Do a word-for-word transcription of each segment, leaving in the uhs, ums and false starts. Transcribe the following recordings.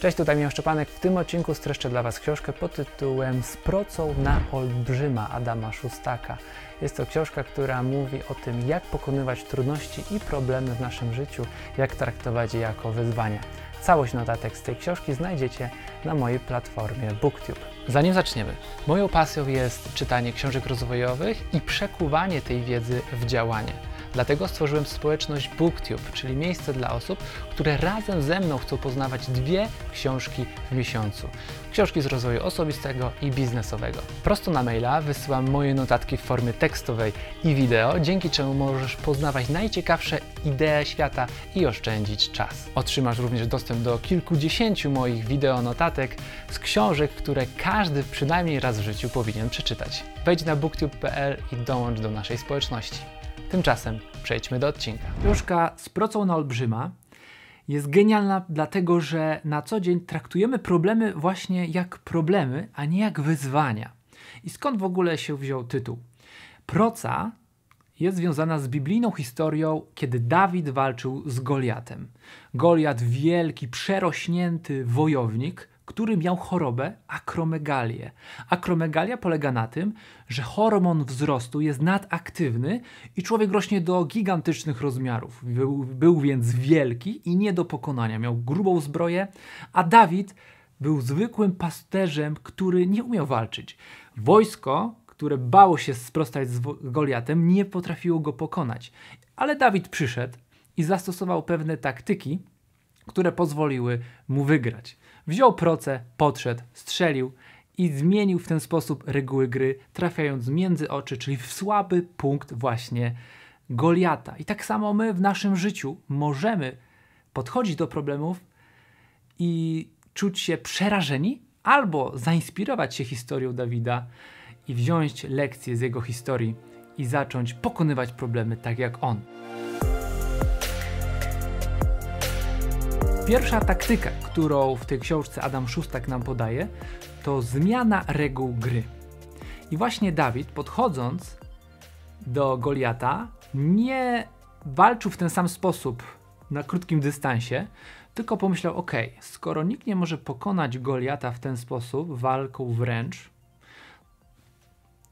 Cześć, tutaj Miał Szczepanek. W tym odcinku streszczę dla Was książkę pod tytułem Z procą na olbrzyma Adama Szustaka. Jest to książka, która mówi o tym, jak pokonywać trudności i problemy w naszym życiu, jak traktować je jako wyzwania. Całość notatek z tej książki znajdziecie na mojej platformie BookTube. Zanim zaczniemy, moją pasją jest czytanie książek rozwojowych i przekuwanie tej wiedzy w działanie. Dlatego stworzyłem społeczność BookTube, czyli miejsce dla osób, które razem ze mną chcą poznawać dwie książki w miesiącu. Książki z rozwoju osobistego i biznesowego. Prosto na maila wysyłam moje notatki w formie tekstowej i wideo, dzięki czemu możesz poznawać najciekawsze idee świata i oszczędzić czas. Otrzymasz również dostęp do kilkudziesięciu moich wideonotatek z książek, które każdy przynajmniej raz w życiu powinien przeczytać. Wejdź na booktube kropka p l i dołącz do naszej społeczności. Tymczasem przejdźmy do odcinka. Książka Z procą na olbrzyma jest genialna, dlatego że na co dzień traktujemy problemy właśnie jak problemy, a nie jak wyzwania. I skąd w ogóle się wziął tytuł? Proca jest związana z biblijną historią, kiedy Dawid walczył z Goliatem. Goliat, wielki, przerośnięty wojownik, który miał chorobę akromegalię. Akromegalia polega na tym, że hormon wzrostu jest nadaktywny i człowiek rośnie do gigantycznych rozmiarów. Był, był więc wielki i nie do pokonania. Miał grubą zbroję, a Dawid był zwykłym pasterzem, który nie umiał walczyć. Wojsko, które bało się sprostać z Goliatem, nie potrafiło go pokonać. Ale Dawid przyszedł i zastosował pewne taktyki, które pozwoliły mu wygrać. Wziął procę, podszedł, strzelił i zmienił w ten sposób reguły gry, trafiając między oczy, czyli w słaby punkt właśnie Goliata. I tak samo my w naszym życiu możemy podchodzić do problemów i czuć się przerażeni albo zainspirować się historią Dawida i wziąć lekcję z jego historii i zacząć pokonywać problemy tak jak on. Pierwsza taktyka, którą w tej książce Adam Szustak nam podaje, to zmiana reguł gry. I właśnie Dawid, podchodząc do Goliata, nie walczył w ten sam sposób na krótkim dystansie, tylko pomyślał, ok, skoro nikt nie może pokonać Goliata w ten sposób, walką wręcz,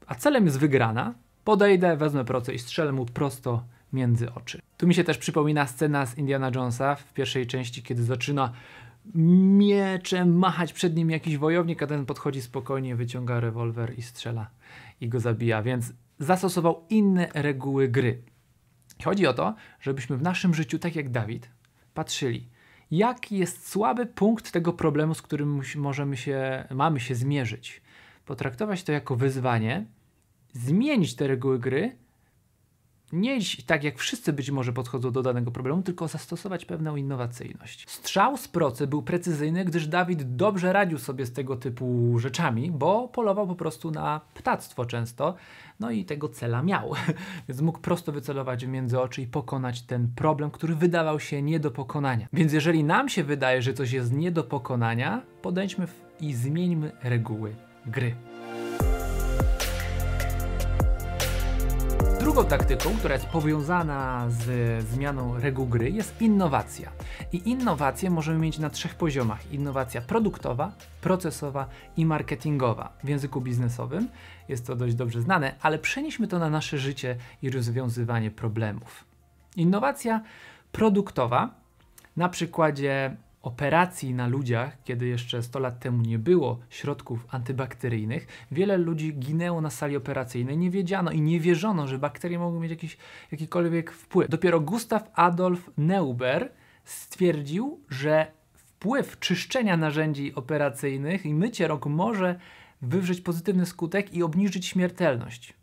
a celem jest wygrana, podejdę, wezmę procę i strzelę mu prosto między oczy. Tu mi się też przypomina scena z Indiana Jonesa w pierwszej części, kiedy zaczyna mieczem machać przed nim jakiś wojownik, a ten podchodzi spokojnie, wyciąga rewolwer i strzela i go zabija, więc zastosował inne reguły gry. Chodzi o to, żebyśmy w naszym życiu, tak jak Dawid, patrzyli, jaki jest słaby punkt tego problemu, z którym możemy się, mamy się zmierzyć. Potraktować to jako wyzwanie, zmienić te reguły gry, nie iść tak, jak wszyscy być może podchodzą do danego problemu, tylko zastosować pewną innowacyjność. Strzał z procy był precyzyjny, gdyż Dawid dobrze radził sobie z tego typu rzeczami, bo polował po prostu na ptactwo często, no i tego cela miał. Więc mógł prosto wycelować między oczy i pokonać ten problem, który wydawał się nie do pokonania. Więc jeżeli nam się wydaje, że coś jest nie do pokonania, podejdźmy w... i zmieńmy reguły gry. Drugą taktyką, która jest powiązana z zmianą reguł gry, jest innowacja. I innowacje możemy mieć na trzech poziomach. Innowacja produktowa, procesowa i marketingowa. W języku biznesowym jest to dość dobrze znane, ale przenieśmy to na nasze życie i rozwiązywanie problemów. Innowacja produktowa, na przykładzie operacji na ludziach, kiedy jeszcze sto lat temu nie było środków antybakteryjnych, wiele ludzi ginęło na sali operacyjnej, nie wiedziano i nie wierzono, że bakterie mogą mieć jakiś, jakikolwiek wpływ. Dopiero Gustav Adolf Neuber stwierdził, że wpływ czyszczenia narzędzi operacyjnych i mycie rąk może wywrzeć pozytywny skutek i obniżyć śmiertelność.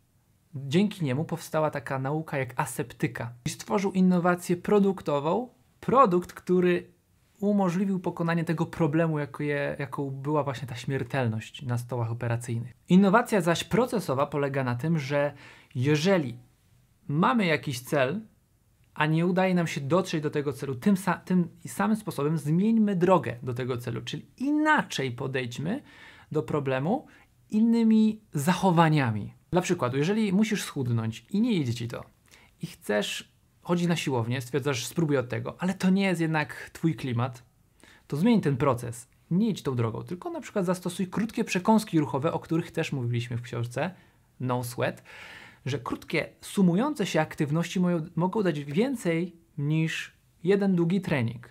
Dzięki niemu powstała taka nauka jak aseptyka. I stworzył innowację produktową, produkt, który umożliwił pokonanie tego problemu, jakie, jaką była właśnie ta śmiertelność na stołach operacyjnych. Innowacja zaś procesowa polega na tym, że jeżeli mamy jakiś cel, a nie udaje nam się dotrzeć do tego celu, tym, sa- tym samym sposobem zmieńmy drogę do tego celu, czyli inaczej podejdźmy do problemu innymi zachowaniami. Dla przykładu, jeżeli musisz schudnąć i nie idzie ci to i chcesz chodzisz na siłownię, stwierdzasz, spróbuj od tego, ale to nie jest jednak twój klimat, to zmień ten proces nie idź tą drogą, tylko na przykład zastosuj krótkie przekąski ruchowe, o których też mówiliśmy w książce No Sweat, że krótkie, sumujące się aktywności mogą dać więcej niż jeden długi trening.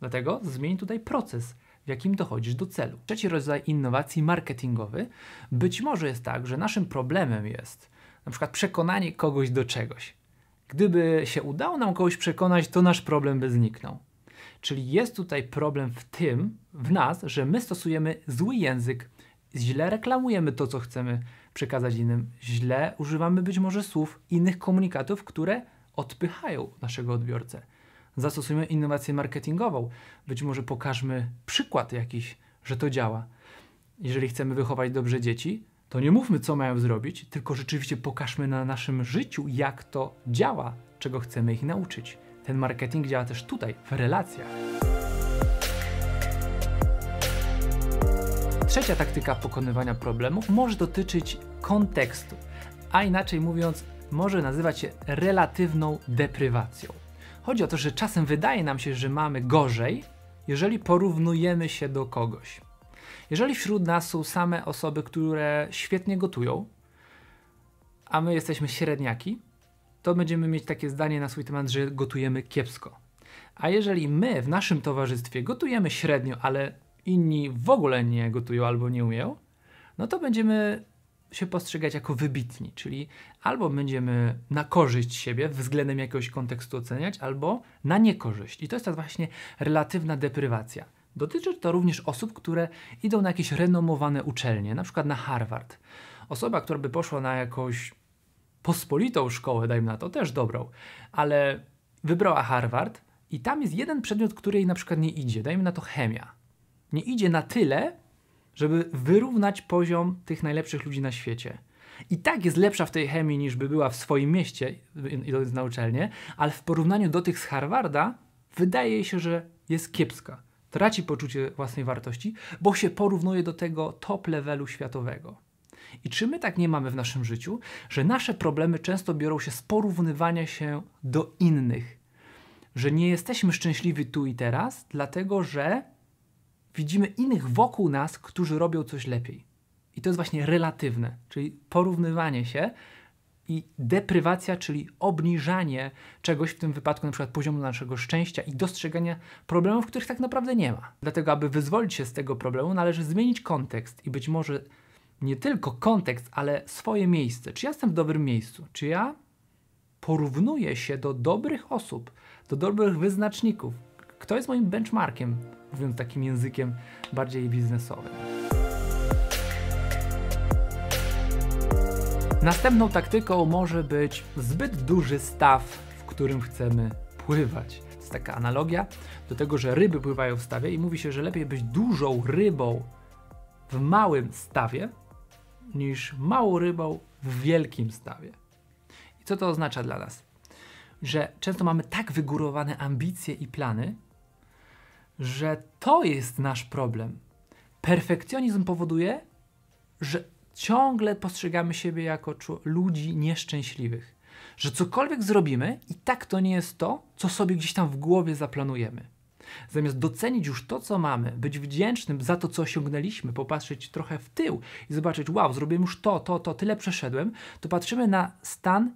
Dlatego zmień tutaj proces, w jakim dochodzisz do celu. Trzeci rodzaj innowacji marketingowy. Być może jest tak, że naszym problemem jest na przykład przekonanie kogoś do czegoś. Gdyby się udało nam kogoś przekonać, to nasz problem by zniknął. Czyli jest tutaj problem w tym, w nas, że my stosujemy zły język, źle reklamujemy to, co chcemy przekazać innym, źle używamy być może słów, innych komunikatów, które odpychają naszego odbiorcę. Zastosujmy innowację marketingową. Być może pokażmy przykład jakiś, że to działa. Jeżeli chcemy wychować dobrze dzieci, to nie mówmy, co mają zrobić, tylko rzeczywiście pokażmy na naszym życiu, jak to działa, czego chcemy ich nauczyć. Ten marketing działa też tutaj, w relacjach. Trzecia taktyka pokonywania problemów może dotyczyć kontekstu, a inaczej mówiąc, może nazywać się relatywną deprywacją. Chodzi o to, że czasem wydaje nam się, że mamy gorzej, jeżeli porównujemy się do kogoś. Jeżeli wśród nas są same osoby, które świetnie gotują, a my jesteśmy średniaki, to będziemy mieć takie zdanie na swój temat, że gotujemy kiepsko. A jeżeli my w naszym towarzystwie gotujemy średnio, ale inni w ogóle nie gotują albo nie umieją, no to będziemy się postrzegać jako wybitni, czyli albo będziemy na korzyść siebie względem jakiegoś kontekstu oceniać, albo na niekorzyść. I to jest ta właśnie relatywna deprywacja. Dotyczy to również osób, które idą na jakieś renomowane uczelnie, na przykład na Harvard. Osoba, która by poszła na jakąś pospolitą szkołę, dajmy na to, też dobrą, ale wybrała Harvard i tam jest jeden przedmiot, który jej na przykład nie idzie, dajmy na to chemia. Nie idzie na tyle, żeby wyrównać poziom tych najlepszych ludzi na świecie. I tak jest lepsza w tej chemii, niż by była w swoim mieście, idąc na uczelnię, ale w porównaniu do tych z Harvarda wydaje jej się, że jest kiepska. Traci poczucie własnej wartości, bo się porównuje do tego top levelu światowego. I czy my tak nie mamy w naszym życiu, że nasze problemy często biorą się z porównywania się do innych? Że nie jesteśmy szczęśliwi tu i teraz, dlatego że widzimy innych wokół nas, którzy robią coś lepiej. I to jest właśnie relatywne, czyli porównywanie się i deprywacja, czyli obniżanie czegoś, w tym wypadku na przykład poziomu naszego szczęścia i dostrzegania problemów, których tak naprawdę nie ma. Dlatego, aby wyzwolić się z tego problemu, należy zmienić kontekst i być może nie tylko kontekst, ale swoje miejsce. Czy ja jestem w dobrym miejscu? Czy ja porównuję się do dobrych osób, do dobrych wyznaczników? Kto jest moim benchmarkiem? Mówiąc takim językiem bardziej biznesowym. Następną taktyką może być zbyt duży staw, w którym chcemy pływać. To jest taka analogia do tego, że ryby pływają w stawie i mówi się, że lepiej być dużą rybą w małym stawie, niż małą rybą w wielkim stawie. I co to oznacza dla nas? Że często mamy tak wygórowane ambicje i plany, że to jest nasz problem. Perfekcjonizm powoduje, że ciągle postrzegamy siebie jako ludzi nieszczęśliwych. Że cokolwiek zrobimy i tak to nie jest to, co sobie gdzieś tam w głowie zaplanujemy. Zamiast docenić już to, co mamy, być wdzięcznym za to, co osiągnęliśmy, popatrzeć trochę w tył i zobaczyć, wow, zrobiłem już to, to, to, tyle przeszedłem, to patrzymy na stan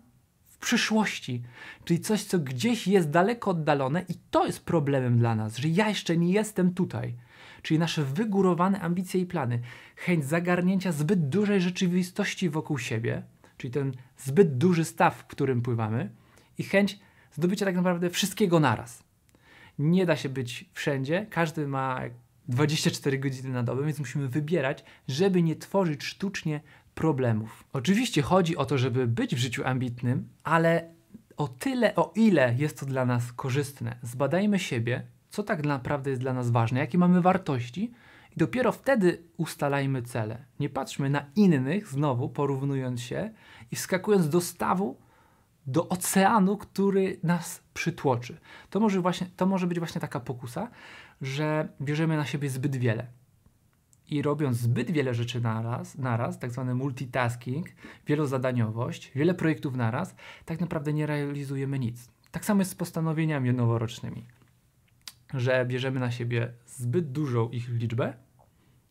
przyszłości, czyli coś, co gdzieś jest daleko oddalone i to jest problemem dla nas, że ja jeszcze nie jestem tutaj. Czyli nasze wygórowane ambicje i plany, chęć zagarnięcia zbyt dużej rzeczywistości wokół siebie, czyli ten zbyt duży staw, w którym pływamy i chęć zdobycia tak naprawdę wszystkiego naraz. Nie da się być wszędzie, każdy ma dwadzieścia cztery godziny na dobę, więc musimy wybierać, żeby nie tworzyć sztucznie problemów. Oczywiście chodzi o to, żeby być w życiu ambitnym, ale o tyle, o ile jest to dla nas korzystne. Zbadajmy siebie, co tak naprawdę jest dla nas ważne, jakie mamy wartości i dopiero wtedy ustalajmy cele. Nie patrzmy na innych, znowu porównując się i wskakując do stawu, do oceanu, który nas przytłoczy. To może, właśnie, to może być właśnie taka pokusa, że bierzemy na siebie zbyt wiele. I robiąc zbyt wiele rzeczy naraz, naraz, tak zwany multitasking, wielozadaniowość, wiele projektów naraz, tak naprawdę nie realizujemy nic. Tak samo jest z postanowieniami noworocznymi. że bierzemy na siebie zbyt dużą ich liczbę,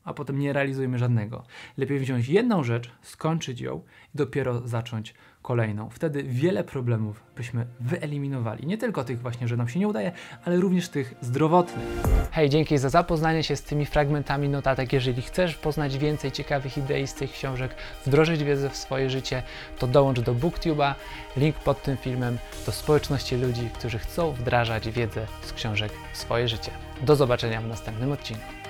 a potem nie realizujemy żadnego. Lepiej wziąć jedną rzecz, skończyć ją i dopiero zacząć kolejną. Wtedy wiele problemów byśmy wyeliminowali. Nie tylko tych właśnie, że nam się nie udaje, ale również tych zdrowotnych. Hej, dzięki za zapoznanie się z tymi fragmentami notatek. Jeżeli chcesz poznać więcej ciekawych idei z tych książek, wdrożyć wiedzę w swoje życie, to dołącz do BookTube'a. Link pod tym filmem do społeczności ludzi, którzy chcą wdrażać wiedzę z książek w swoje życie. Do zobaczenia w następnym odcinku.